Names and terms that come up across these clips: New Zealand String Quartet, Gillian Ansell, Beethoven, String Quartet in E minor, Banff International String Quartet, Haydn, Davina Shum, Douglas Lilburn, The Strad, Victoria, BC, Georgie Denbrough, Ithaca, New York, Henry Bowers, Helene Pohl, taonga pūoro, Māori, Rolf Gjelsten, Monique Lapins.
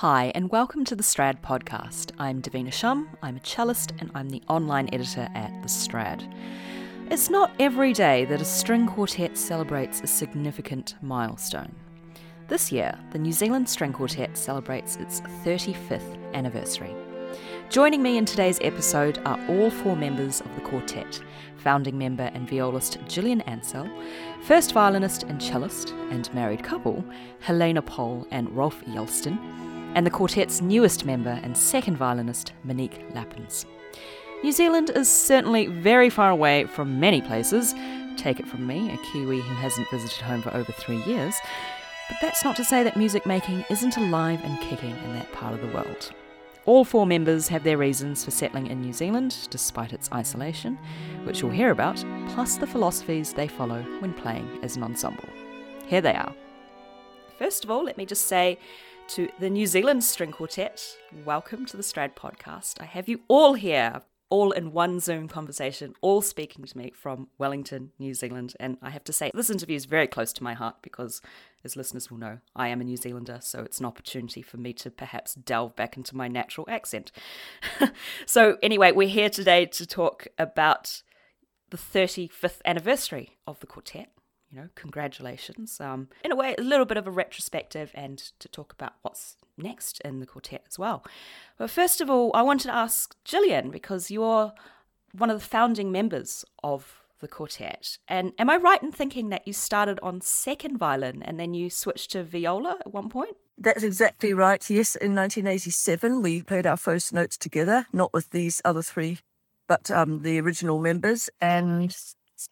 Hi, and welcome to The Strad podcast. I'm Davina Shum, I'm a cellist, and I'm the online editor at The Strad. It's not every day that a string quartet celebrates a significant milestone. This year, the New Zealand String Quartet celebrates its 35th anniversary. Joining me in today's episode are all four members of the quartet, founding member and violist Gillian Ansell, first violinist and cellist and married couple Helene Pohl and Rolf Gjelsten, and the quartet's newest member and second violinist, Monique Lapins. New Zealand is certainly very far away from many places. Take it from me, a Kiwi who hasn't visited home for over 3 years. But that's not to say that music making isn't alive and kicking in that part of the world. All four members have their reasons for settling in New Zealand, despite its isolation, which we'll hear about, plus the philosophies they follow when playing as an ensemble. Here they are. First of all, let me just say, to the New Zealand String Quartet, welcome to the Strad podcast. I have you all here, all in one Zoom conversation, all speaking to me from Wellington, New Zealand. And I have to say, this interview is very close to my heart because, as listeners will know, I am a New Zealander, so it's an opportunity for me to perhaps delve back into my natural accent. So anyway, we're here today to talk about the 35th anniversary of the quartet. You know, congratulations. In a way, a little bit of a retrospective and to talk about what's next in the quartet as well. But first of all, I wanted to ask Gillian, because you're one of the founding members of the quartet. And am I right in thinking that you started on second violin and then you switched to viola at one point? That's exactly right. Yes, in 1987, we played our first notes together, not with these other three, but the original members. And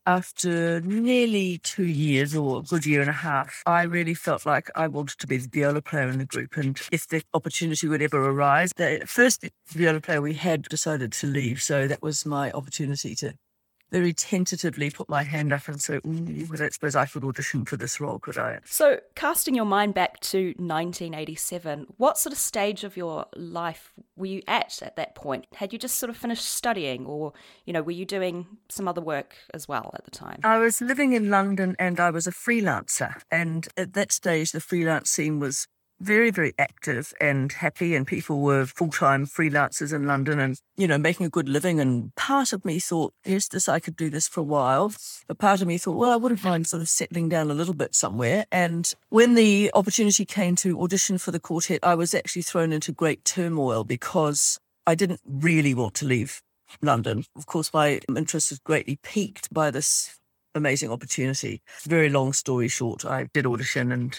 after nearly 2 years, or a good year and a half, I really felt like I wanted to be the viola player in the group. And if the opportunity would ever arise, the first viola player we had decided to leave. So that was my opportunity to very tentatively put my hand up and say, I don't suppose I could audition for this role, could I? So casting your mind back to 1987, what sort of stage of your life were you at that point? Had you just sort of finished studying, or, you know, were you doing some other work as well at the time? I was living in London and I was a freelancer. And at that stage, the freelance scene was very, very active and happy, and people were full-time freelancers in London and, you know, making a good living. And part of me thought, yes, I could do this for a while. But part of me thought, well, I wouldn't mind sort of settling down a little bit somewhere. And when the opportunity came to audition for the quartet, I was actually thrown into great turmoil because I didn't really want to leave London. Of course, my interest was greatly piqued by this amazing opportunity. Very long story short, I did audition and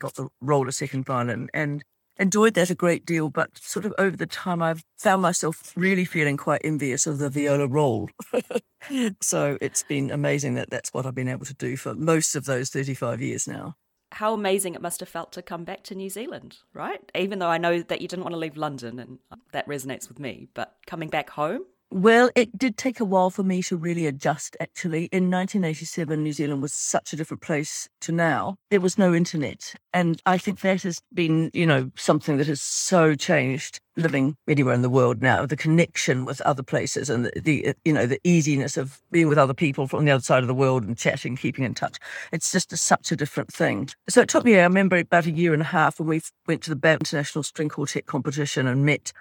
got the role of second violin and enjoyed that a great deal. But sort of over the time, I've found myself really feeling quite envious of the viola role. So it's been amazing that that's what I've been able to do for most of those 35 years now. How amazing it must have felt to come back to New Zealand, right? Even though I know that you didn't want to leave London, and that resonates with me, but coming back home? Well, it did take a while for me to really adjust, actually. In 1987, New Zealand was such a different place to now. There was no internet. And I think that has been, you know, something that has so changed living anywhere in the world now, the connection with other places and the you know, the easiness of being with other people from the other side of the world and chatting, keeping in touch. It's just such a different thing. So it took me, I remember, about a year and a half when we went to the Banff International String Quartet competition and met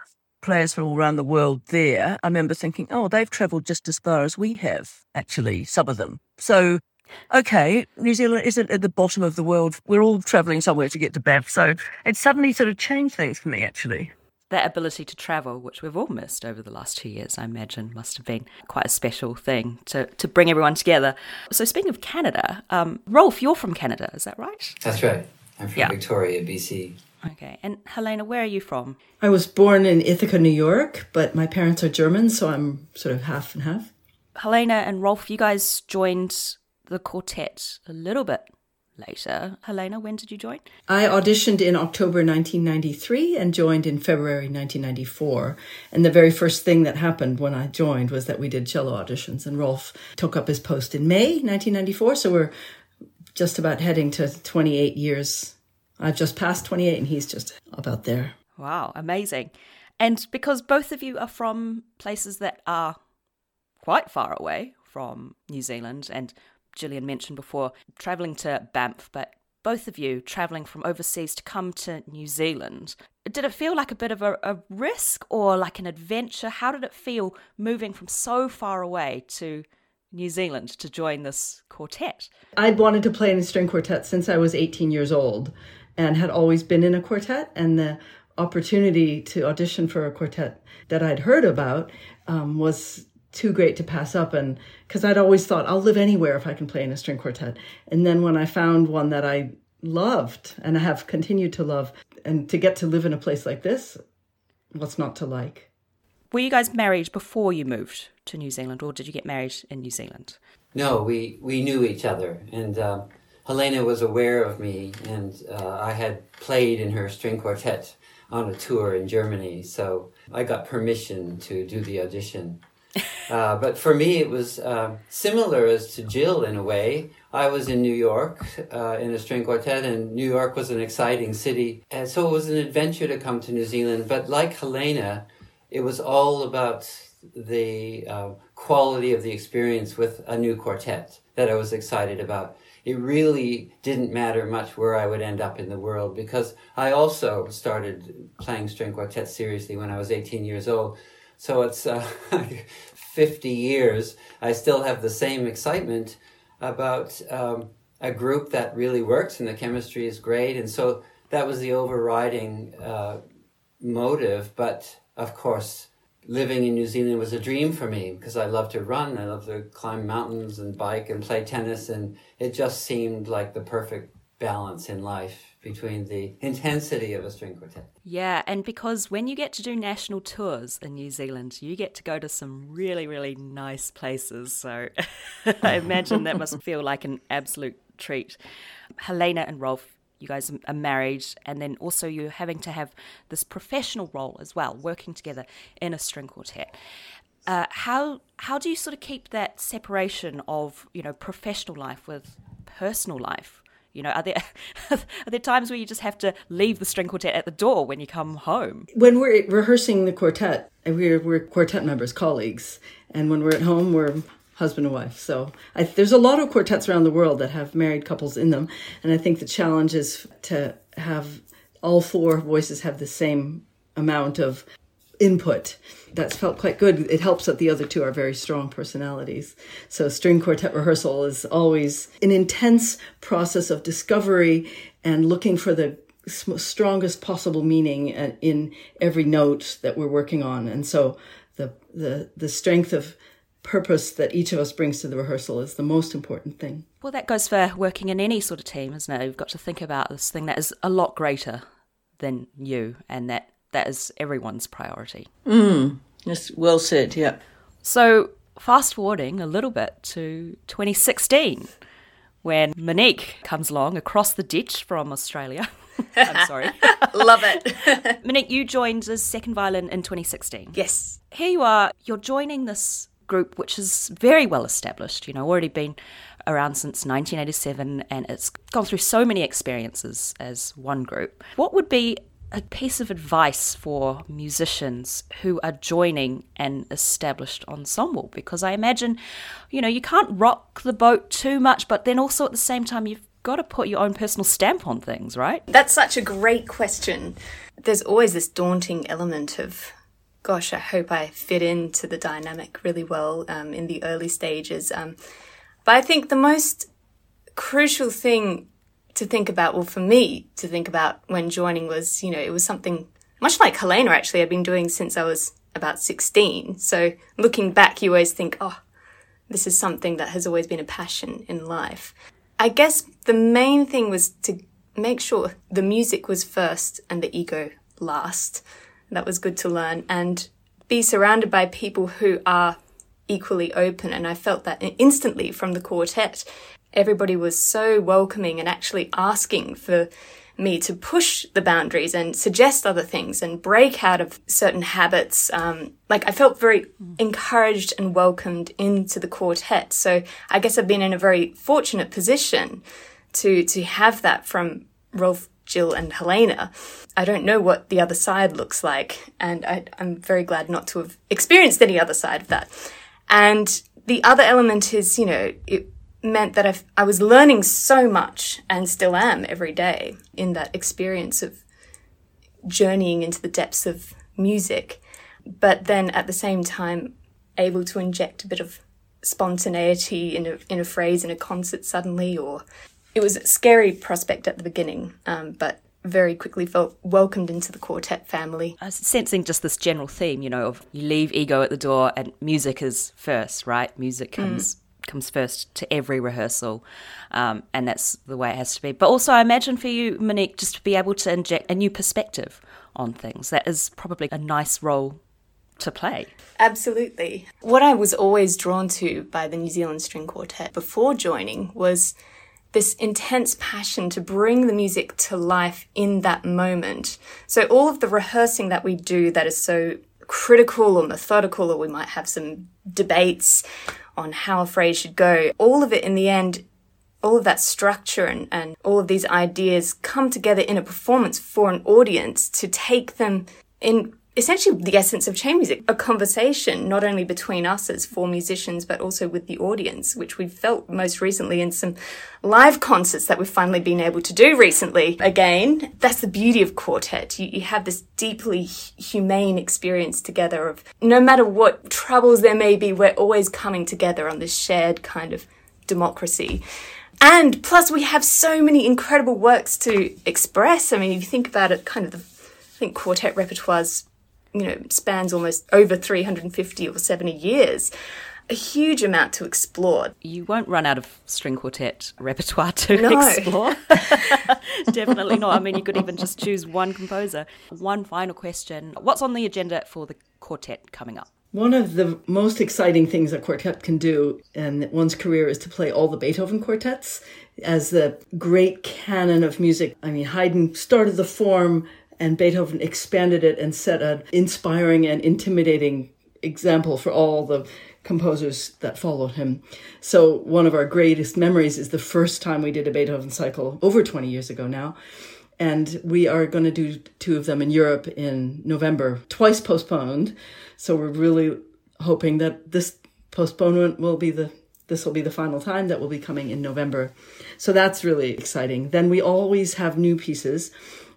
players from all around the world there. I remember thinking, oh, they've travelled just as far as we have, actually, some of them. So, okay, New Zealand isn't at the bottom of the world. We're all travelling somewhere to get to Banff. So it suddenly sort of changed things for me, actually. That ability to travel, which we've all missed over the last 2 years, I imagine, must have been quite a special thing to bring everyone together. So speaking of Canada, Rolf, you're from Canada, is that right? That's right. I'm from Victoria, BC. Okay. And Helena, where are you from? I was born in Ithaca, New York, but my parents are German, so I'm sort of half and half. Helena and Rolf, you guys joined the quartet a little bit later. Helena, when did you join? I auditioned in October 1993 and joined in February 1994. And the very first thing that happened when I joined was that we did cello auditions, and Rolf took up his post in May 1994. So we're just about heading to 28 years. I've just passed 28 and he's just about there. Wow, amazing. And because both of you are from places that are quite far away from New Zealand, and Gillian mentioned before, travelling to Banff, but both of you travelling from overseas to come to New Zealand. Did it feel like a bit of a risk or like an adventure? How did it feel moving from so far away to New Zealand to join this quartet? I'd wanted to play in a string quartet since I was 18 years old and had always been in a quartet, and the opportunity to audition for a quartet that I'd heard about was too great to pass up, and because I'd always thought I'll live anywhere if I can play in a string quartet. And then when I found one that I loved and I have continued to love, and to get to live in a place like this, what's not to like? Were you guys married before you moved to New Zealand, or did you get married in New Zealand? No, we knew each other, and Helena was aware of me, and I had played in her string quartet on a tour in Germany, so I got permission to do the audition. But for me, it was similar as to Jill in a way. I was in New York in a string quartet, and New York was an exciting city. And so it was an adventure to come to New Zealand. But like Helena, it was all about the quality of the experience with a new quartet that I was excited about. It really didn't matter much where I would end up in the world, because I also started playing string quartet seriously when I was 18 years old. So it's 50 years, I still have the same excitement about a group that really works and the chemistry is great. And so that was the overriding motive. But of course, living in New Zealand was a dream for me, because I love to run, I love to climb mountains and bike and play tennis, and it just seemed like the perfect balance in life between the intensity of a string quartet. Yeah, and because when you get to do national tours in New Zealand, you get to go to some really, really nice places. So I imagine that must feel like an absolute treat. Helena and Rolf, you guys are married, and then also you're having to have this professional role as well, working together in a string quartet. How do you sort of keep that separation of, you know, professional life with personal life? You know, are there times where you just have to leave the string quartet at the door when you come home? When we're rehearsing the quartet, we're quartet members, colleagues, and when we're at home, we're husband and wife. So there's a lot of quartets around the world that have married couples in them. And I think the challenge is to have all four voices have the same amount of input. That's felt quite good. It helps that the other two are very strong personalities. So string quartet rehearsal is always an intense process of discovery and looking for the strongest possible meaning in every note that we're working on. And so the strength of purpose that each of us brings to the rehearsal is the most important thing. Well, that goes for working in any sort of team, isn't it? You've got to think about this thing that is a lot greater than you, and that is everyone's priority. Yes, well said, yeah. So fast forwarding a little bit to 2016, when Monique comes along across the ditch from Australia. I'm sorry. Love it. Monique, you joined as second violin in 2016. Yes. Here you are, you're joining this group which is very well established, you know, already been around since 1987, and it's gone through so many experiences as one group. What would be a piece of advice for musicians who are joining an established ensemble? Because I imagine, you know, you can't rock the boat too much, but then also at the same time you've got to put your own personal stamp on things, right? That's such a great question. There's always this daunting element of, gosh, I hope I fit into the dynamic really well in the early stages. But I think the most crucial thing to think about, well, for me to think about when joining was, you know, it was something much like Helena, actually, I've been doing since I was about 16. So looking back, you always think, oh, this is something that has always been a passion in life. I guess the main thing was to make sure the music was first and the ego last. That was good to learn, and be surrounded by people who are equally open. And I felt that instantly from the quartet. Everybody was so welcoming and actually asking for me to push the boundaries and suggest other things and break out of certain habits. Like I felt very encouraged and welcomed into the quartet. So I guess I've been in a very fortunate position to have that from Rolf, Jill and Helena. I don't know what the other side looks like, and I'm very glad not to have experienced any other side of that. And the other element is, you know, meant that I was learning so much and still am every day in that experience of journeying into the depths of music, but then at the same time able to inject a bit of spontaneity in a phrase in a concert suddenly. Or it was a scary prospect at the beginning, but very quickly felt welcomed into the quartet family. I was sensing just this general theme, you know, of you leave ego at the door and music is first, right? Music comes first to every rehearsal, and that's the way it has to be. But also I imagine for you, Monique, just to be able to inject a new perspective on things, that is probably a nice role to play. Absolutely. What I was always drawn to by the New Zealand String Quartet before joining was this intense passion to bring the music to life in that moment. So all of the rehearsing that we do that is so critical or methodical, or we might have some debates on how a phrase should go, all of it in the end, all of that structure and all of these ideas come together in a performance for an audience to take them in essentially the essence of chamber music, a conversation not only between us as four musicians, but also with the audience, which we've felt most recently in some live concerts that we've finally been able to do recently. Again, that's the beauty of quartet. You have this deeply humane experience together of no matter what troubles there may be, we're always coming together on this shared kind of democracy. And plus we have so many incredible works to express. I mean, if you think about it, kind of I think quartet repertoire's, you know, spans almost over 350 or 70 years. A huge amount to explore. You won't run out of string quartet repertoire to explore. Definitely not. I mean, you could even just choose one composer. One final question. What's on the agenda for the quartet coming up? One of the most exciting things a quartet can do in one's career is to play all the Beethoven quartets as the great canon of music. I mean, Haydn started the form, and Beethoven expanded it and set an inspiring and intimidating example for all the composers that followed him. So one of our greatest memories is the first time we did a Beethoven cycle over 20 years ago now. And we are going to do two of them in Europe in November, twice postponed. So we're really hoping that this postponement will be this will be the final time that will be coming in November. So that's really exciting. Then we always have new pieces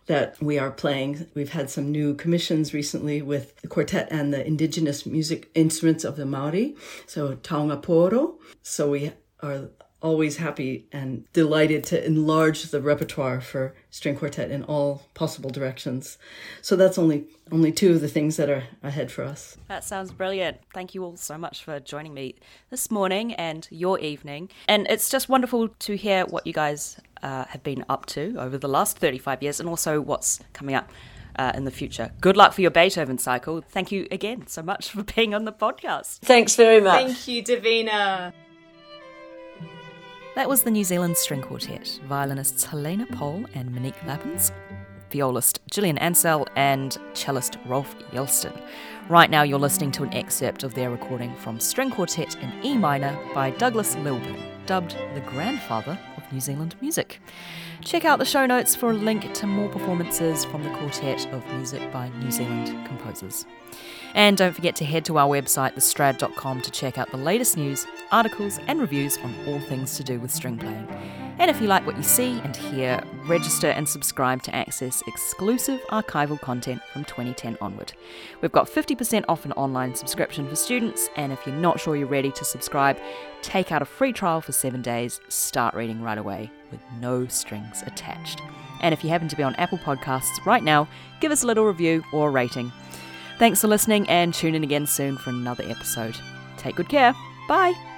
that we are playing. We've had some new commissions recently with the quartet and the indigenous music instruments of the Māori, so taonga pūoro. So we are always happy and delighted to enlarge the repertoire for string quartet in all possible directions. So that's only two of the things that are ahead for us. That sounds brilliant. Thank you all so much for joining me this morning and your evening. And it's just wonderful to hear what you guys have been up to over the last 35 years and also what's coming up in the future. Good luck for your Beethoven cycle. Thank you again so much for being on the podcast. Thanks very much. Thank you, Davina. That was the New Zealand String Quartet, violinists Helene Pohl and Monique Lapins, violist Gillian Ansell and cellist Rolf Gjelsten. Right now you're listening to an excerpt of their recording from String Quartet in E minor by Douglas Lilburn, dubbed the grandfather of New Zealand music. Check out the show notes for a link to more performances from the quartet of music by New Zealand composers. And don't forget to head to our website, thestrad.com, to check out the latest news, articles and reviews on all things to do with string playing. And if you like what you see and hear, register and subscribe to access exclusive archival content from 2010 onward. We've got 50% off an online subscription for students, and if you're not sure you're ready to subscribe, take out a free trial for 7 days, start reading right away with no strings attached. And if you happen to be on Apple Podcasts right now, give us a little review or rating. Thanks for listening and tune in again soon for another episode. Take good care. Bye.